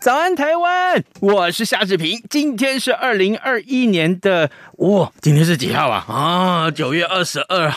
早安台湾，我是夏志平。今天是2021年的，今天是几号啊？9月22。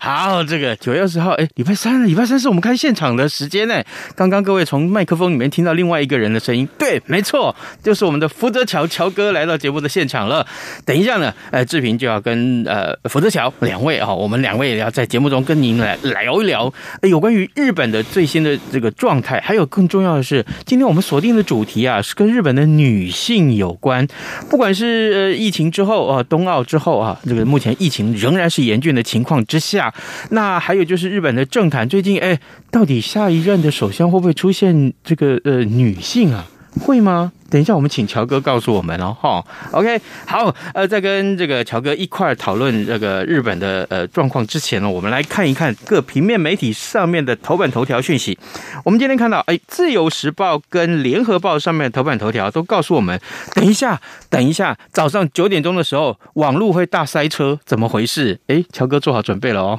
好，这个9月20号，礼拜三了。礼拜三是我们开现场的时间呢。刚刚各位从麦克风里面听到另外一个人的声音，对，没错，就是我们的福泽桥乔哥来到节目的现场了。等一下呢，志平就要跟福泽桥两位啊，我们两位也要在节目中跟您来聊一聊有关于日本的最新的这个状态，还有更重要的是。今天我们锁定的主题啊，是跟日本的女性有关。不管是疫情之后啊，冬奥之后啊，这个目前疫情仍然是严峻的情况之下，那还有就是日本的政坛最近，到底下一任的首相会不会出现这个女性啊？会吗？等一下，我们请乔哥告诉我们哦。哈 ，OK， 好，在跟这个乔哥一块讨论这个日本的状况之前呢，我们来看一看各平面媒体上面的头版头条讯息。我们今天看到，自由时报跟联合报上面的头版头条都告诉我们，等一下，早上9点钟的时候，网路会大塞车，怎么回事？乔哥做好准备了哦。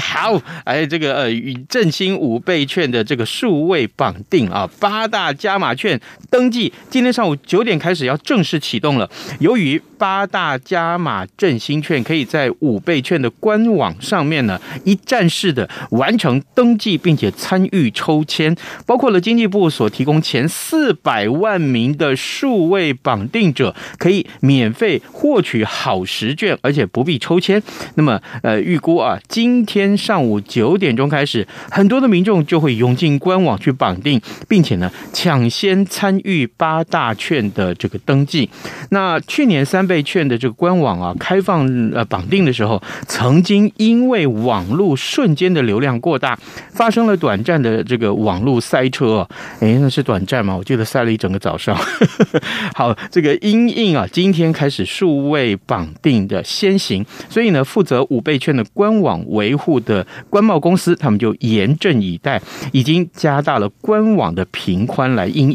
好，这个与振兴5倍券的这个数位绑定啊，8大加码。券登记今天上午9点开始要正式启动了。由于8大加码振兴券可以在5倍券的官网上面呢，一站式的完成登记，并且参与抽签，包括了经济部所提供前400万名的数位绑定者可以免费获取好时券，而且不必抽签。那么预估啊，今天上午9点钟开始，很多的民众就会涌进官网去绑定，并且呢抢先参与8大券的这个登记。那去年3倍券的这个官网啊开放绑定的时候，曾经因为网络瞬间的流量过大，发生了短暂的这个网络塞车哦。那是短暂吗？我记得塞了一整个早上。好，这个因应啊，今天开始数位绑定的先行，所以呢，负责5倍券的官网维护的官贸公司，他们就严阵以待，已经加大了官网的频宽来应。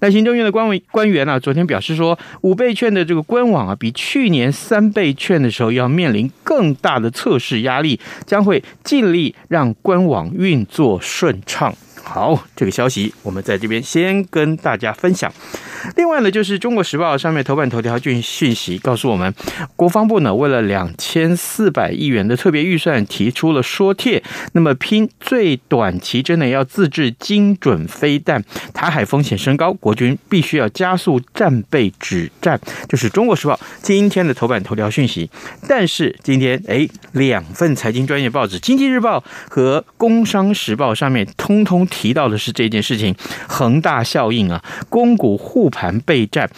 那行政院的官员啊，昨天表示说，5倍券的这个官网啊，比去年3倍券的时候要面临更大的测试压力，将会尽力让官网运作顺畅。好，这个消息我们在这边先跟大家分享。另外呢，就是中国时报上面头版头条讯息告诉我们，国防部呢为了2400亿元的特别预算提出了说帖，那么拼最短期之内要自制精准飞弹，台海风险升高，国军必须要加速战备止战，就是中国时报今天的头版头条讯息。但是今天2份财经专业报纸，经济日报和工商时报上面通通提到的是这件事情，恒大效应啊，公股护盘备战。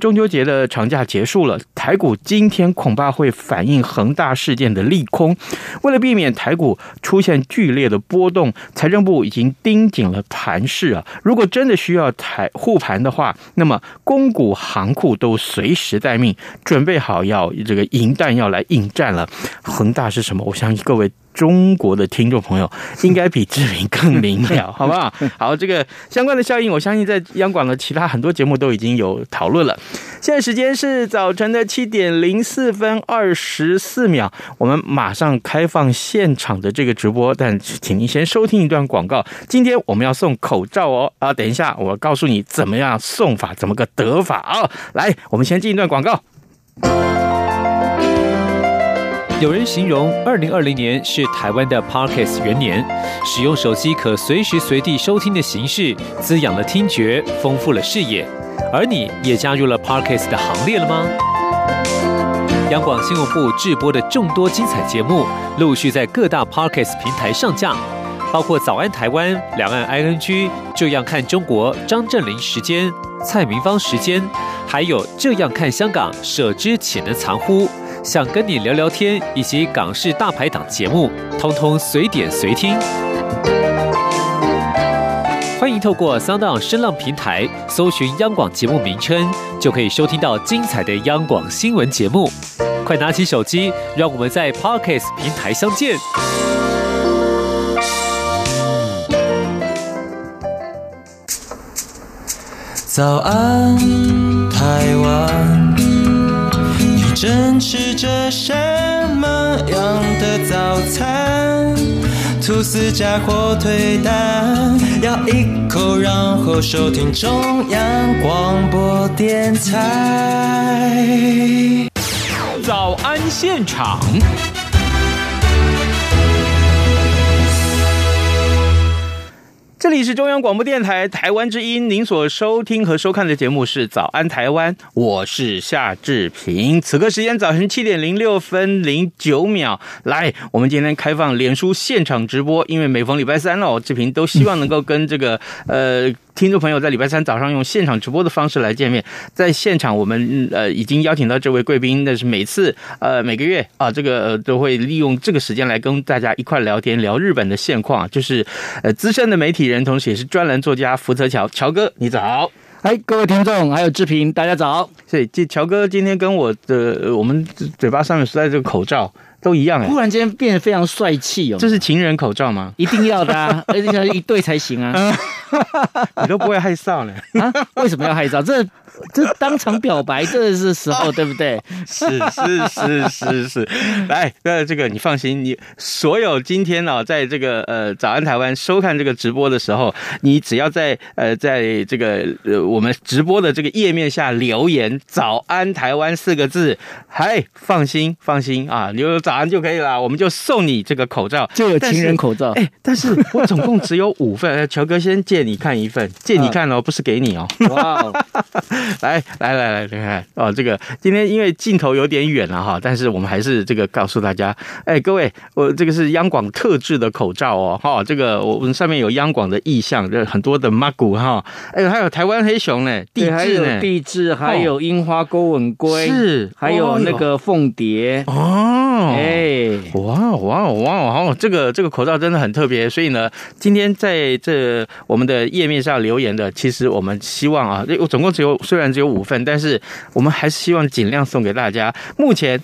中秋节的长假结束了，台股今天恐怕会反映恒大事件的利空。为了避免台股出现剧烈的波动，财政部已经盯紧了盘势啊。如果真的需要护盘的话，那么公股行库都随时待命，准备好要这个银弹要来应战了。恒大是什么？我相信各位。中国的听众朋友应该比志明更明了，好不好？好，这个相关的效应，我相信在央广的其他很多节目都已经有讨论了。现在时间是早晨的7点04分24秒，我们马上开放现场的这个直播，但请您先收听一段广告。今天我们要送口罩哦，等一下我告诉你怎么样送法，怎么个得法啊！来，我们先进一段广告。有人形容2020年是台湾的 Podcast 元年，使用手机可随时随地收听的形式，滋养了听觉，丰富了视野。而你也加入了 Podcast 的行列了吗？央广新闻部制播的众多精彩节目，陆续在各大 Podcast 平台上架，包括《早安台湾》、《两岸 ING》、《这样看中国》、张振林时间、蔡明芳时间，还有《这样看香港》、《舍之岂能藏乎》。想跟你聊聊天，以及港式大排档节目，通通随点随听。欢迎透过SoundOn声浪平台搜寻央广节目名称，就可以收听到精彩的央广新闻节目。快拿起手机，让我们在 Podcast 平台相见。早安，台湾，你正吃着什么样的早餐？吐司加火腿蛋，咬一口，然后收听中央广播电台早安现场。这里是中央广播电台台湾之音，您所收听和收看的节目是早安台湾，我是夏志平。此刻时间早晨7:06:09，来，我们今天开放脸书现场直播，因为每逢礼拜三哦，志平都希望能够跟这个听众朋友在礼拜三早上用现场直播的方式来见面。在现场我们已经邀请到这位贵宾，但是每次每个月啊，这个都会利用这个时间来跟大家一块聊天，聊日本的现况，就是资深的媒体人，同时也是专栏作家福泽乔，乔哥你早。哎，各位听众还有志平，大家早。所以乔哥今天跟我的我们嘴巴上面塞这个口罩都一样，忽然间变得非常帅气哦。这是情人口罩吗？一定要的啊，而且一对才行啊。你都不会害臊呢？啊，为什么要害臊？这当场表白，这是时候，对不对？是。来，这个你放心，你所有今天啊，在这个早安台湾收看这个直播的时候，你只要在这个我们直播的这个页面下留言"早安台湾"4个字，嗨，放心啊，你就早安就可以了，我们就送你这个口罩，就有情人口罩。但是我总共只有5份，乔哥先借你看一份，借你看哦，不是给你哦。哇哦！来哦，这个今天因为镜头有点远了哈，但是我们还是这个告诉大家，哎，各位，我这个是央广特制的口罩哦，哈、哦，这个我们上面有央广的意象，这很多的 magu 哈，哎，还有台湾黑熊呢，地质呢，还有地质，还有樱花钩吻龟，是，还有那个凤蝶哦，哎，哇，这个口罩真的很特别，所以呢，今天在这我们的页面上留言的，其实我们希望啊，我总共虽然只有5份，但是我们还是希望尽量送给大家。目前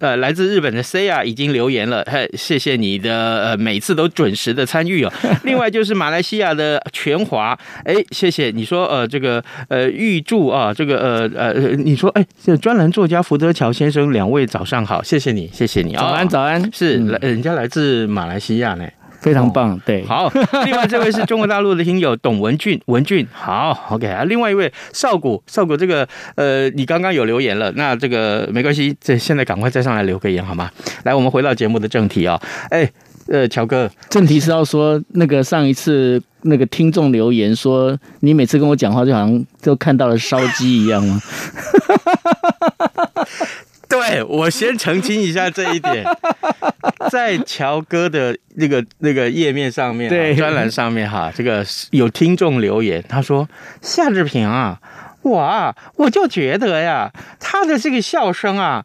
来自日本的 Saya 已经留言了，谢谢你的每次都准时的参与哦。另外就是马来西亚的全华，哎，谢谢你说这个预祝啊，这个你说哎，专栏作家福泽乔先生，2位早上好，谢谢你啊、哦，早安，是人家来自马来西亚呢。非常棒，对，好。另外这位是中国大陆的听友董文俊，好 ，OK 啊。另外一位少谷，这个你刚刚有留言了，那这个没关系，这现在赶快再上来留个言好吗？来，我们回到节目的正题啊、哦，哎，乔哥，正题是要说那个上一次。那个听众留言说，你每次跟我讲话就好像就看到了烧鸡一样吗？对，我先澄清一下这一点，在乔哥的那个页面上面、啊、专栏上面哈、啊，这个有听众留言，他说夏志平啊。我就觉得呀，他的这个笑声啊，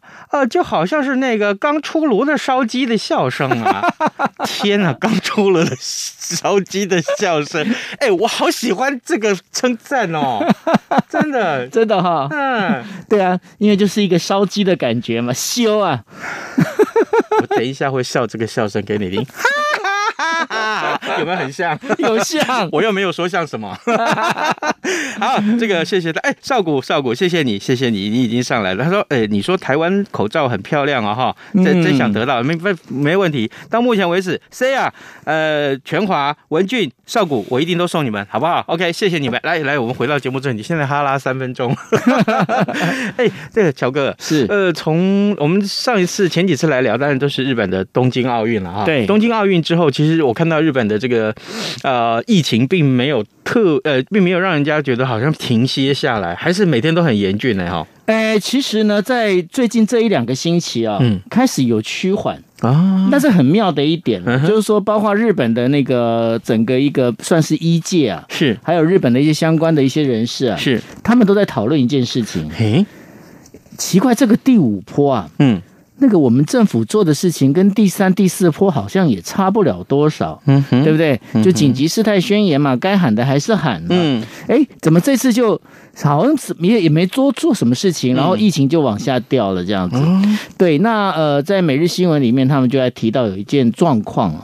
就好像是那个刚出炉的烧鸡的笑声啊！天哪，刚出炉的烧鸡的笑声，哎，我好喜欢这个称赞哦，真的哈、哦，嗯，对啊，因为就是一个烧鸡的感觉嘛，羞啊！我等一下会笑这个笑声给你听。有没有很像？有像，我又没有说像什么。好，这个谢谢他。哎，少谷，谢谢你，你已经上来了。他说，哎，你说台湾口罩很漂亮啊、哦，哈，真想得到，没问题。到目前为止 ，C 啊，全华、文俊、少谷，我一定都送你们，好不好 ？OK， 谢谢你们。来，我们回到节目正题。现在哈拉3分钟。哎，这个乔哥是从我们上一次前几次来聊，当然都是日本的东京奥运了哈。对，东京奥运之后，其实我看到日本的这个疫情并没有让人家觉得好像停歇下来，还是每天都很严峻呢哈。其实呢，在最近这1-2个星期啊，开始有趋缓啊，但是很妙的一点、就是说，包括日本的那个整个一个算是医界啊，是，还有日本的一些相关的一些人士啊，是，他们都在讨论一件事情，奇怪，这个第5波啊，那个我们政府做的事情跟第三、第四波好像也差不了多少，嗯哼，对不对？就紧急事态宣言嘛，该喊的还是喊了。嗯，哎，怎么这次就好像也没多做什么事情，然后疫情就往下掉了这样子。嗯、对，那在每日新闻里面，他们就来提到有一件状况，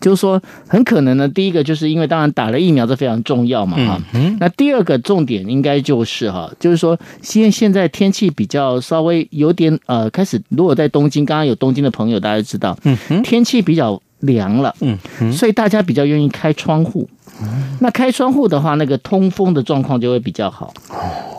就是说很可能呢，第一个就是因为当然打了疫苗这非常重要嘛哈、嗯。那第二个重点应该就是哈，就是说现在天气比较稍微有点开始，如果在东京，刚刚有东京的朋友大家知道，天气比较凉了，所以大家比较愿意开窗户。那开窗户的话，那个通风的状况就会比较好。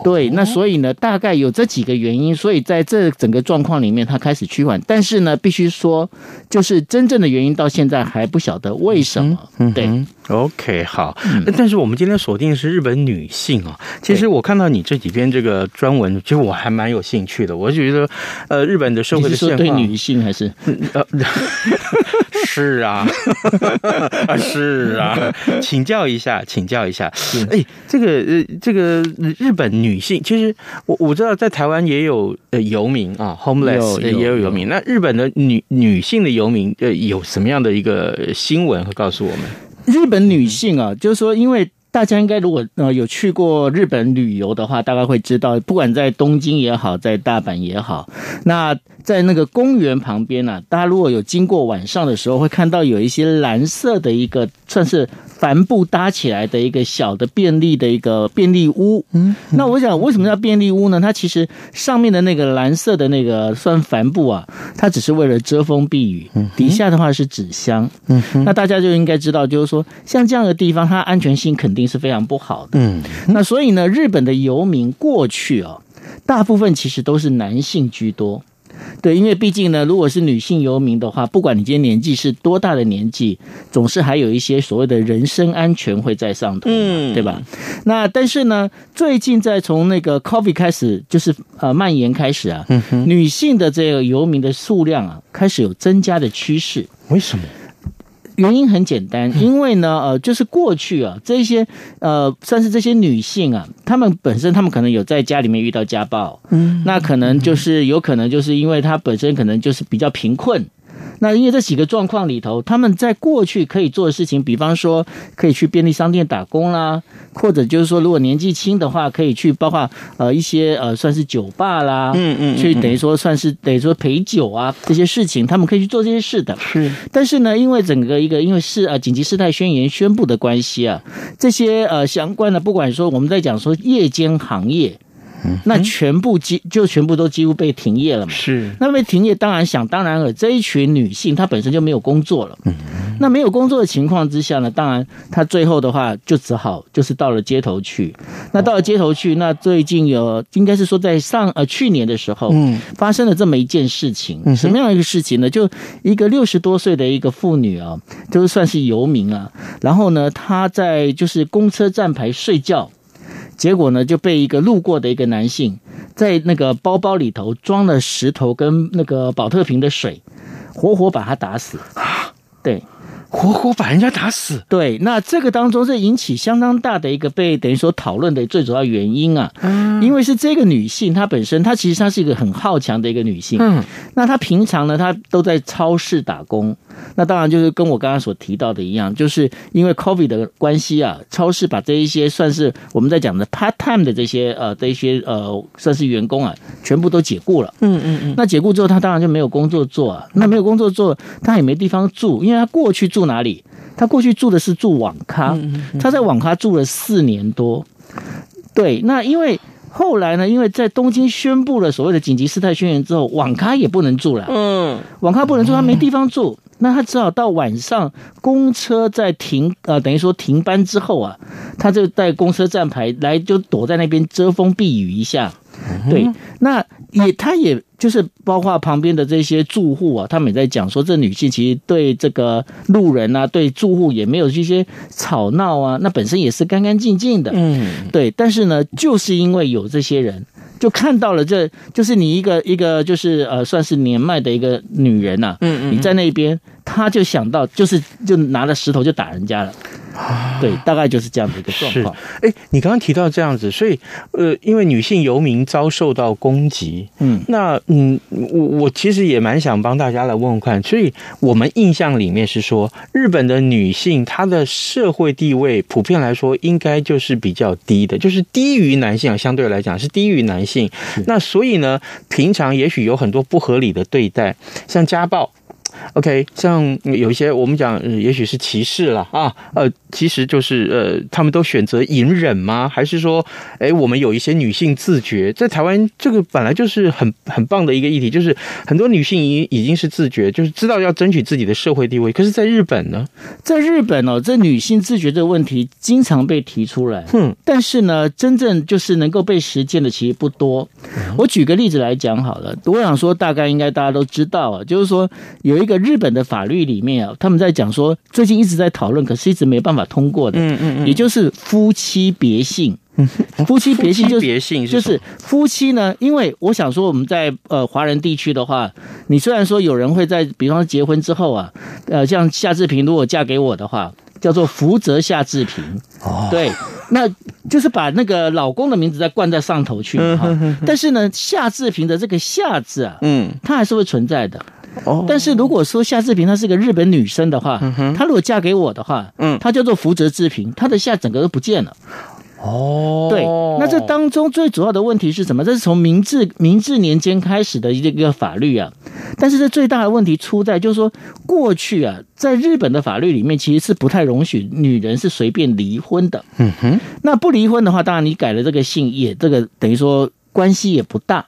对，那所以呢，大概有这几个原因，所以在这整个状况里面，它开始趋缓。但是呢，必须说，就是真正的原因到现在还不晓得为什么。对。OK， 好，但是我们今天锁定的是日本女性啊。其实我看到你这几篇这个专文，其实我还蛮有兴趣的。我觉得，日本的社会的现况，你是说对女性还是？是啊，是啊，请教一下。哎，这个日本女性，其实我知道在台湾也有游民啊 ，homeless 也有游民。那日本的女性的游民，有什么样的一个新闻会告诉我们？日本女性啊，就是说，因为大家应该如果有去过日本旅游的话，大概会知道，不管在东京也好，在大阪也好，那在那个公园旁边啊，大家如果有经过晚上的时候，会看到有一些蓝色的一个算是帆布搭起来的一个小的便利屋。那我想为什么叫便利屋呢？它其实上面的那个蓝色的那个算帆布啊，它只是为了遮风避雨，底下的话是纸箱。那大家就应该知道，就是说像这样的地方，它安全性肯定是非常不好的。那所以呢，日本的游民过去啊，大部分其实都是男性居多。对，因为毕竟呢，如果是女性游民的话，不管你今天年纪是多大的年纪，总是还有一些所谓的人身安全会在上头，对吧？那但是呢，最近在从那个 COVID 开始，就是蔓延开始啊，女性的这个游民的数量啊，开始有增加的趋势。为什么？原因很简单，因为呢，就是过去啊，这些算是这些女性啊，她们可能有在家里面遇到家暴，那可能就是有可能就是因为她本身可能就是比较贫困。那因为这几个状况里头，他们在过去可以做的事情，比方说可以去便利商店打工啦，或者就是说如果年纪轻的话，可以去包括一些算是酒吧啦，去等于说算是等于说陪酒啊这些事情，他们可以去做这些事的。是，但是呢，因为整个一个因为是紧急事态宣言宣布的关系啊，这些相关的不管说我们在讲说夜间行业。那全部都几乎被停业了嘛。是，那被停业，当然想当然了，这一群女性她本身就没有工作了。那没有工作的情况之下呢，当然她最后的话就只好就是到了街头去。那到了街头去，那最近有应该是说在去年的时候，发生了这么一件事情。什么样一个事情呢？就一个60多岁的一个妇女啊，就是算是游民啊，然后呢，她在就是公车站牌睡觉。结果呢，就被一个路过的一个男性，在那个包包里头装了石头跟那个保特瓶的水，活活把他打死。对，活活把人家打死。对，那这个当中是引起相当大的一个被等于说讨论的最主要原因啊。因为是这个女性她本身，她其实她是一个很好强的一个女性。那她平常呢，她都在超市打工。那当然就是跟我刚刚所提到的一样，就是因为 COVID 的关系啊，超市把这一些算是我们在讲的 part time 的这些算是员工啊，全部都解雇了。那解雇之后，他当然就没有工作做啊。那没有工作做，他也没地方住，因为他过去住哪里？他过去住的是住网咖，他在网咖住了4年多。对，那因为。后来呢，因为在东京宣布了所谓的紧急事态宣言之后，网咖也不能住了。网咖不能住，他没地方住，那他只好到晚上公车在等于说停班之后啊，他就带公车站牌来，就躲在那边遮风避雨一下。对，那他也就是包括旁边的这些住户啊，他们也在讲说，这女性其实对这个路人啊，对住户也没有这些吵闹啊，那本身也是干干净净的。对，但是呢，就是因为有这些人。就看到了这，就是你一个就是算是年迈的一个女人啊，你在那边，她就想到就是就拿了石头就打人家了，对，大概就是这样的一个状况。哎，你刚刚提到这样子，所以因为女性游民遭受到攻击，那我其实也蛮想帮大家来问问看，所以我们印象里面是说，日本的女性她的社会地位普遍来说应该就是比较低的，就是低于男性啊，相对来讲是低于男性。那所以呢，平常也许有很多不合理的对待，像家暴。OK， 像有一些我们讲，也许是歧视了啊，其实就是他们都选择隐忍吗？还是说，哎，我们有一些女性自觉，在台湾这个本来就是很棒的一个议题，就是很多女性已经是自觉，就是知道要争取自己的社会地位。可是，在日本呢，在日本哦，这女性自觉的问题经常被提出来，但是呢，真正就是能够被实践的其实不多。我举个例子来讲好了，我想说，大概应该大家都知道啊，就是说有一个日本的法律里面啊，他们在讲说，最近一直在讨论，可是一直没办法通过的，也就是夫妻别姓。夫妻别姓就是夫妻呢，因为我想说我们在华人地区的话，你虽然说有人会在，比方说结婚之后啊，像夏志平如果嫁给我的话，叫做福泽夏志平，对。那就是把那个老公的名字再冠在上头去但是呢，夏志平的这个夏字啊，它还是会存在的。但是如果说夏志平她是个日本女生的话，她如果嫁给我的话，她叫做福泽志平，她的夏整个都不见了。对，那这当中最主要的问题是什么？这是从明治年间开始的一个法律啊，但是这最大的问题出在就是说，过去啊，在日本的法律里面其实是不太容许女人是随便离婚的。那不离婚的话，当然你改了这个姓也这个等于说关系也不大。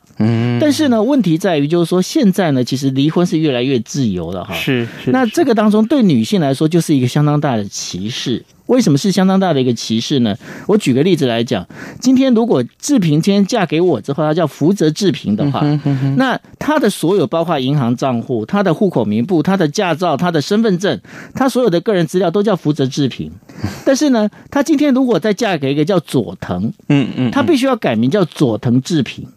但是呢，问题在于就是说，现在呢，其实离婚是越来越自由了哈。是。那这个当中对女性来说就是一个相当大的歧视。为什么是相当大的一个歧视呢？我举个例子来讲，今天如果志平今天嫁给我之后，她叫福泽志平的话，那她的所有包括银行账户、她的户口名簿、她的驾照、她的身份证、她所有的个人资料都叫福泽志平。但是呢，她今天如果再嫁给一个叫佐藤，她必须要改名叫佐藤志平。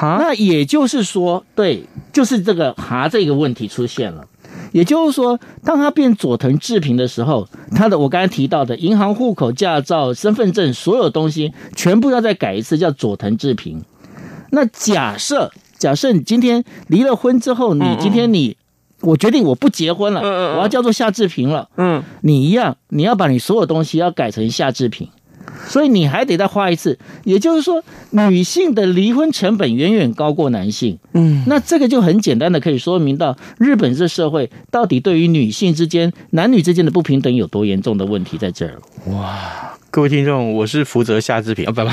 那也就是说，对，就是这个这个问题出现了。也就是说，当他变佐藤志平的时候，他的我刚才提到的银行、户口、驾照、身份证，所有东西全部要再改一次，叫佐藤志平。那假设你今天离了婚之后，我决定我不结婚了，我要叫做夏志平了。你一样，你要把你所有东西要改成夏志平。所以你还得再花一次，也就是说，女性的离婚成本远远高过男性。那这个就很简单的可以说明到日本这社会到底对于女性之间、男女之间的不平等有多严重的问题在这儿。哇，各位听众，我是福泽夏志平，拜拜。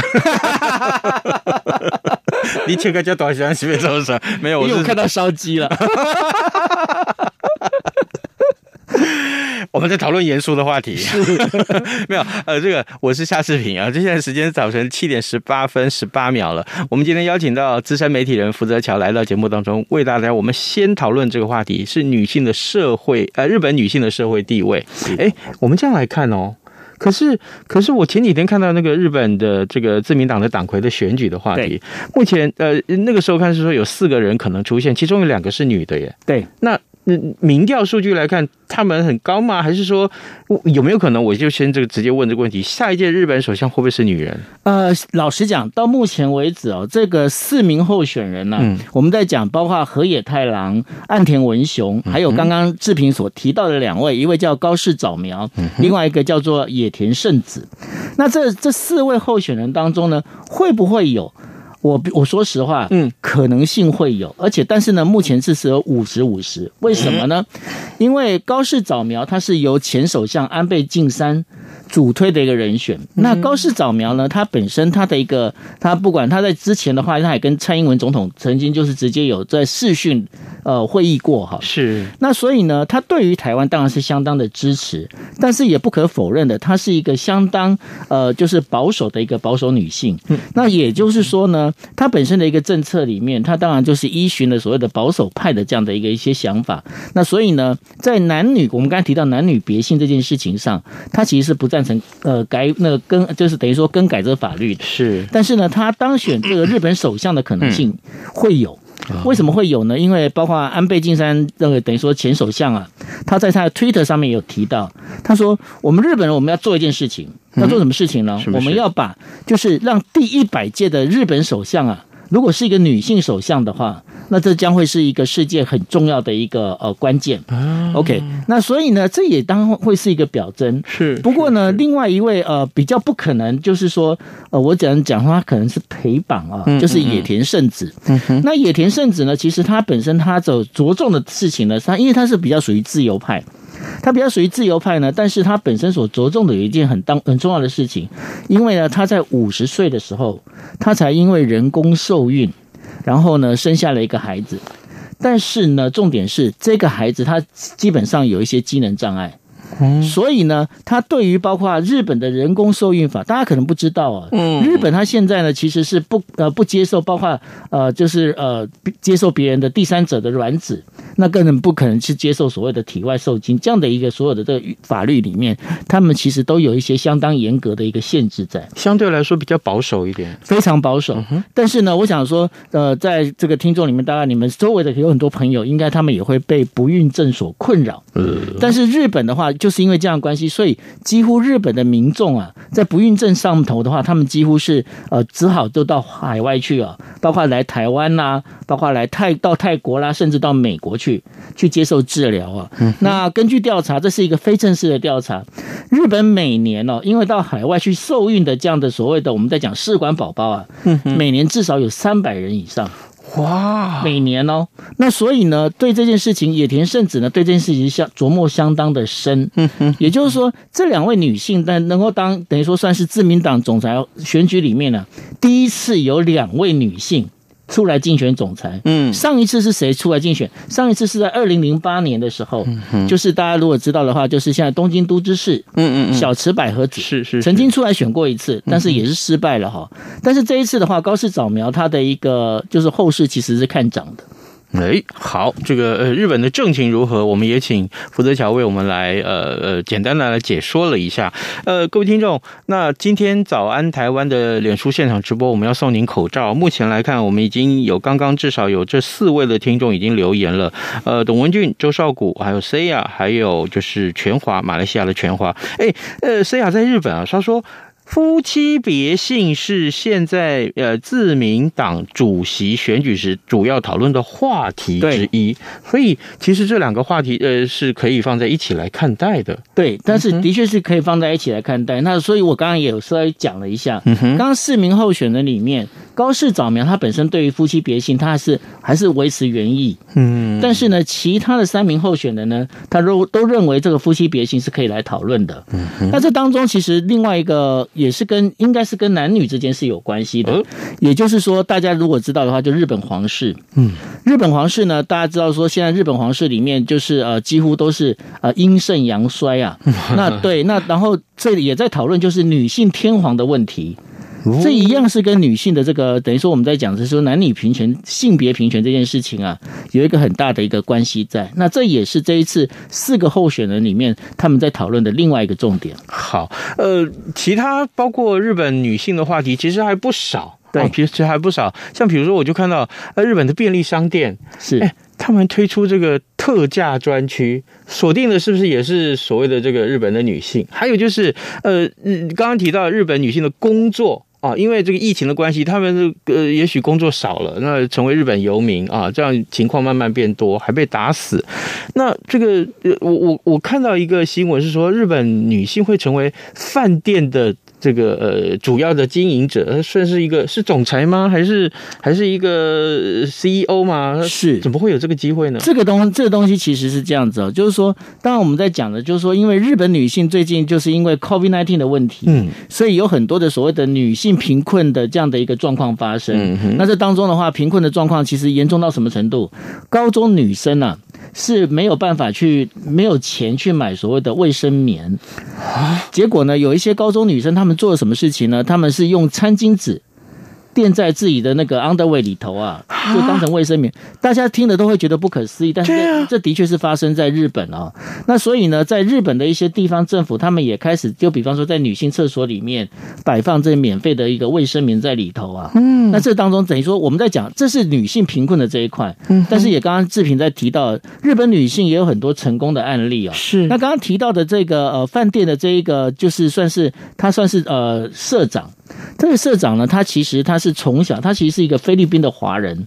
你请个叫短信随便说说，没有，因为我看到烧鸡了。我们在讨论严肃的话题，没有这个我是夏志平啊，现在时间早晨7:18:18了。我们今天邀请到资深媒体人福泽桥来到节目当中，为大家我们先讨论这个话题是女性的社会，日本女性的社会地位。哎，我们这样来看哦。可是我前几天看到那个日本的这个自民党的党魁的选举的话题，目前那个时候看是说有4个人可能出现，其中有2个是女的耶。对，那民调数据来看，他们很高吗？还是说有没有可能？我就先直接问这个问题：下一届日本首相会不会是女人？老实讲，到目前为止哦，这个4名候选人呢、我们在讲，包括河野太郎、岸田文雄，还有刚刚志平所提到的2位，一位叫高市早苗，另外一个叫做野田圣子。那这4位候选人当中呢，会不会有？我说实话，可能性会有，而且但是呢，目前是有50-50，为什么呢？因为高市早苗他是由前首相安倍晋三主推的一个人选，那高市早苗呢，他本身他的一个，他不管他在之前的话，他也跟蔡英文总统曾经就是直接有在视讯会议过哈，是。那所以呢，他对于台湾当然是相当的支持，但是也不可否认的，他是一个相当就是保守的一个保守女性。那也就是说呢，他本身的一个政策里面，他当然就是依循了所谓的保守派的这样的一些想法。那所以呢，在男女，我们刚才提到男女别姓这件事情上，他其实是不赞成就是等于说更改这个法律的。是，但是呢，他当选这个日本首相的可能性会有。为什么会有呢？因为包括安倍晋三那个等于说前首相啊，他在他的 Twitter 上面有提到，他说我们日本人我们要做一件事情，要做什么事情呢？我们要把就是让第100届的日本首相啊，如果是一个女性首相的话，那这将会是一个世界很重要的一个关键。OK， 那所以呢，这也当然会是一个表征。是，不过呢，另外一位比较不可能，就是说我只能讲他可能是陪绑啊，就是野田圣子。那野田圣子呢，其实他本身他所着重的事情呢，他因为他是比较属于自由派。他比较属于自由派呢，但是他本身所着重的有一件很重要的事情，因为呢，他在50岁的时候，他才因为人工受孕，然后呢生下了一个孩子，但是呢，重点是这个孩子他基本上有一些机能障碍。所以呢，他对于包括日本的人工受孕法，大家可能不知道啊。日本他现在呢，其实是不接受包括就是接受别人的第三者的卵子，那根本不可能去接受所谓的体外受精这样的一个所有的这个法律里面，他们其实都有一些相当严格的一个限制在。相对来说比较保守一点，非常保守。但是呢，我想说，在这个听众里面，大概你们周围的有很多朋友，应该他们也会被不孕症所困扰。但是日本的话。就是因为这样的关系，所以几乎日本的民众啊，在不孕症上头的话，他们几乎是只好都到海外去啊，包括来台湾啦、啊，包括来到泰国啦、啊，甚至到美国去接受治疗啊。那根据调查，这是一个非正式的调查，日本每年哦，因为到海外去受孕的这样的所谓的我们在讲试管宝宝啊，每年至少有300人以上。哇，每年哦，那所以呢，对这件事情，野田圣子呢，对这件事情琢磨相当的深。也就是说，这2位女性，但能够等于说算是自民党总裁选举里面呢、啊，第一次有2位女性出来竞选总裁。上一次是谁出来竞选？上一次是在2008年的时候，就是大家如果知道的话，就是现在东京都知事，小池百合子是曾经出来选过一次，但是也是失败了哈。但是这一次的话，高市早苗他的一个就是后市其实是看涨的。好，这个日本的政情如何，我们也请福泽桥为我们来简单的来解说了一下。各位听众，那今天早安台湾的脸书现场直播，我们要送您口罩。目前来看，我们已经有刚至少有这4位的听众已经留言了。董文俊、周少谷，还有 Saya， 还有就是全华，马来西亚的全华。Saya 在日本啊，他说。夫妻别姓是现在自民党主席选举时主要讨论的话题之一，所以其实这2个话题是可以放在一起来看待的。对，但是的确是可以放在一起来看待。那所以我刚刚也有稍微讲了一下，刚4名候选人里面，高市早苗他本身对于夫妻别姓，他还是维持原意。但是呢，其他的3名候选人呢，他都认为这个夫妻别姓是可以来讨论的。那这当中其实另外一个。也是应该是跟男女之间是有关系的，也就是说，大家如果知道的话，就日本皇室。日本皇室呢，大家知道说，现在日本皇室里面就是几乎都是阴盛阳衰啊。那对，那然后这里也在讨论就是女性天皇的问题。这一样是跟女性的这个等于说我们在讲的是说男女平权性别平权这件事情啊，有一个很大的一个关系在。那这也是这一次4个候选人里面他们在讨论的另外一个重点。好，其他包括日本女性的话题其实还不少。对，其实还不少。像比如说我就看到日本的便利商店是他们推出这个特价专区，锁定的是不是也是所谓的这个日本的女性？还有就是刚刚提到日本女性的工作。因为这个疫情的关系，他们也许工作少了，那成为日本游民啊，这样情况慢慢变多，还被打死。那这个我看到一个新闻是说，日本女性会成为饭店的这个主要的经营者，算是一个是总裁吗？还是一个 CEO 吗？是，怎么会有这个机会呢？这个东西其实是这样子哦，就是说，当然我们在讲的，就是说，因为日本女性最近就是因为 COVID-19 的问题，所以有很多的所谓的女性贫困的这样的一个状况发生。那这当中的话，贫困的状况其实严重到什么程度？高中女生啊是没有办法没有钱去买所谓的卫生棉，结果呢，有一些高中女生她们做了什么事情呢？她们是用餐巾纸垫在自己的那个 underwear 里头啊，就当成卫生棉。大家听了都会觉得不可思议，但是这的确是发生在日本啊。那所以呢，在日本的一些地方政府，他们也开始就比方说在女性厕所里面摆放这免费的一个卫生棉在里头啊。那这当中等于说我们在讲这是女性贫困的这一块，但是也刚刚志平在提到日本女性也有很多成功的案例啊、哦。是。那刚刚提到的这个饭店的这一个就是算是他算是社长。这个社长呢，他其实从小他其实是一个菲律宾的华人，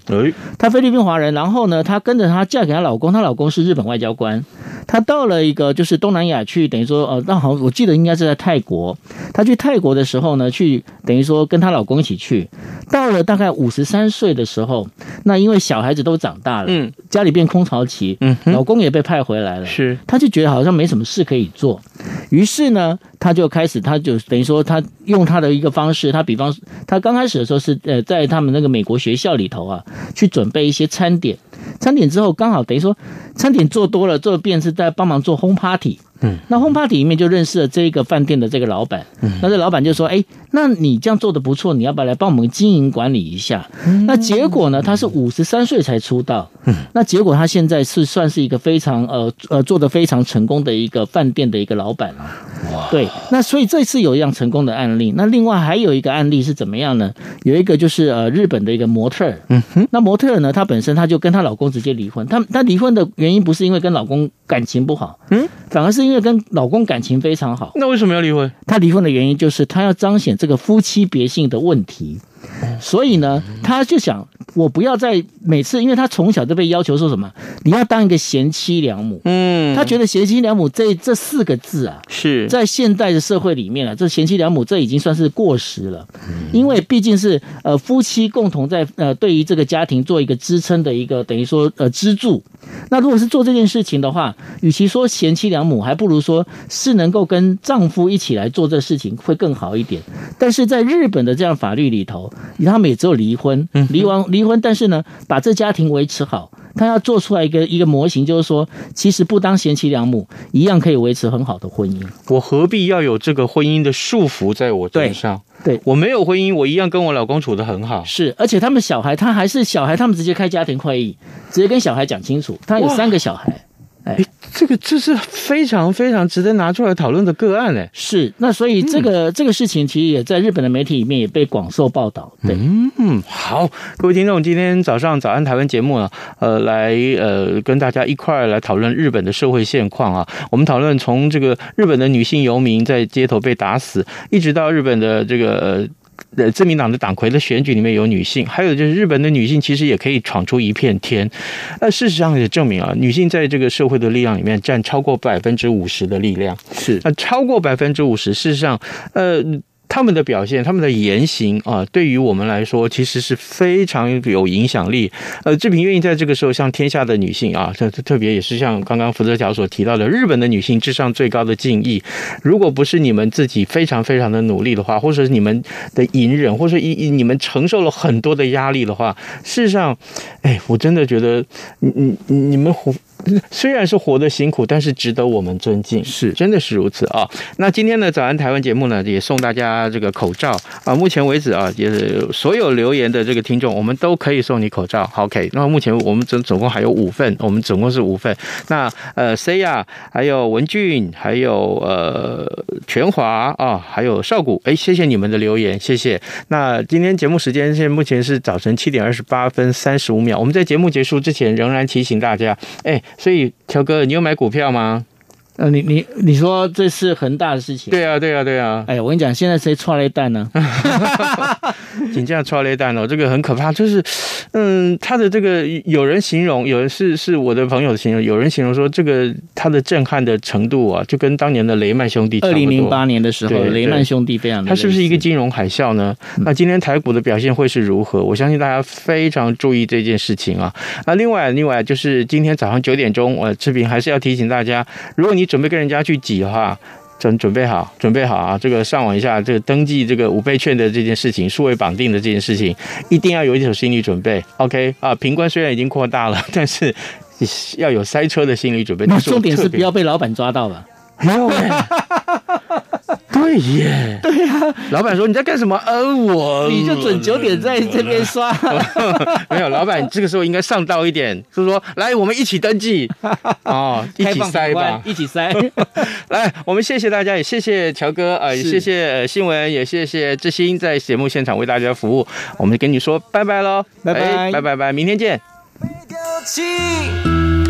他菲律宾华人，然后呢，他跟着他嫁给他老公，他老公是日本外交官，他到了一个就是东南亚去，等于说那好，我记得应该是在泰国，他去泰国的时候呢，去等于说跟他老公一起去，到了大概53岁的时候，那因为小孩子都长大了，家里变空巢期，老公也被派回来了，是，他就觉得好像没什么事可以做，于是呢，他就等于说他用他的一个方式，他比方他刚开始的时候是在他们那个美国学校里头啊，去准备一些餐点，餐点之后刚好等于说餐点做多了，做便是在帮忙做home party。那home party 里面就认识了这个饭店的这个老板，那这老板就说那你这样做的不错，你要不要来帮我们经营管理一下？那结果呢，他是53岁才出道，那结果他现在是算是一个非常做得非常成功的一个饭店的一个老板了。对，那所以这次有一样成功的案例，那另外还有一个案例是怎么样呢？有一个就是日本的一个模特儿，那模特儿呢，她本身她就跟她老公直接离婚，她离婚的原因不是因为跟老公感情不好，反而是因为跟老公感情非常好。那为什么要离婚？她离婚的原因就是她要彰显这个夫妻别姓的问题，所以呢，她就想我不要再每次，因为她从小就被要求说什么你要当一个贤妻良母，她觉得贤妻良母这四个字啊，是在现代的社会里面啊，这贤妻良母这已经算是过时了，因为毕竟是夫妻共同在对于这个家庭做一个支撑的一个等于说支柱。那如果是做这件事情的话，与其说贤妻良母，还不如说是能够跟丈夫一起来做这事情会更好一点。但是在日本的这样法律里头，他们也只有离婚，离婚，但是呢，把这家庭维持好。他要做出来一个模型，就是说其实不当贤妻良母一样可以维持很好的婚姻，我何必要有这个婚姻的束缚在我身上？ 对，我没有婚姻，我一样跟我老公处得很好。是，而且他们小孩，他还是小孩，他们直接开家庭会议，直接跟小孩讲清楚，他有3个小孩。这是非常非常值得拿出来讨论的个案。是，那所以这个事情其实也在日本的媒体里面也被广受报道。对，好，各位听众，今天早上早安台湾节目呢，来跟大家一块来讨论日本的社会现况啊。我们讨论从这个日本的女性游民在街头被打死，一直到日本的这个自民党的党魁的选举里面有女性，还有就是日本的女性其实也可以闯出一片天。事实上也证明啊，女性在这个社会的力量里面占超过50%的力量。是，超过50%，事实上，他们的表现，他们的言行啊，对于我们来说其实是非常有影响力。志平愿意在这个时候向天下的女性啊，特别也是像刚刚福泽桥所提到的日本的女性至上最高的敬意。如果不是你们自己非常非常的努力的话，或者是你们的隐忍，或者你们承受了很多的压力的话，事实上，我真的觉得你们虽然是活得辛苦，但是值得我们尊敬，是，真的是如此啊。那今天的早安台湾节目呢，也送大家这个口罩啊。目前为止啊，也是所有留言的这个听众，我们都可以送你口罩。OK， 那目前我们总共还有5份，我们总共是5份。那Saya 还有文俊，还有全华啊，还有少谷，谢谢你们的留言，谢谢。那今天节目时间目前是早晨7:28:35，我们在节目结束之前仍然提醒大家，所以乔哥，你有买股票吗？你说这是恒大的事情？对啊。我跟你讲，现在谁踹雷蛋呢？请这样踹雷蛋哦，这个很可怕。就是，他的这个有人形容，有人是我的朋友形容，有人形容说这个他的震撼的程度啊，就跟当年的雷曼兄弟差不多。2008年的时候，雷曼兄弟非常的。他是不是一个金融海啸呢？那今天台股的表现会是如何？我相信大家非常注意这件事情啊。那另外就是今天早上9点钟，志平还是要提醒大家，如果你准备跟人家去挤的话，准备好啊！这个上网一下，这个登记这个5倍券的这件事情，数位绑定的这件事情，一定要有一手心理准备。OK 啊，屏关虽然已经扩大了，但是要有塞车的心理准备。那重点是不要被老板抓到了。没有。对，对耶，对呀、啊。老板说你在干什么？我你就准9点在这边刷。没有，老板这个时候应该上道一点，是说来我们一起登记哦，一起塞吧，一起塞。来，我们谢谢大家，也谢谢乔哥，也谢谢新闻，也谢谢志新在节目现场为大家服务。我们跟你说拜拜喽，拜拜，拜拜，明天见。被丢弃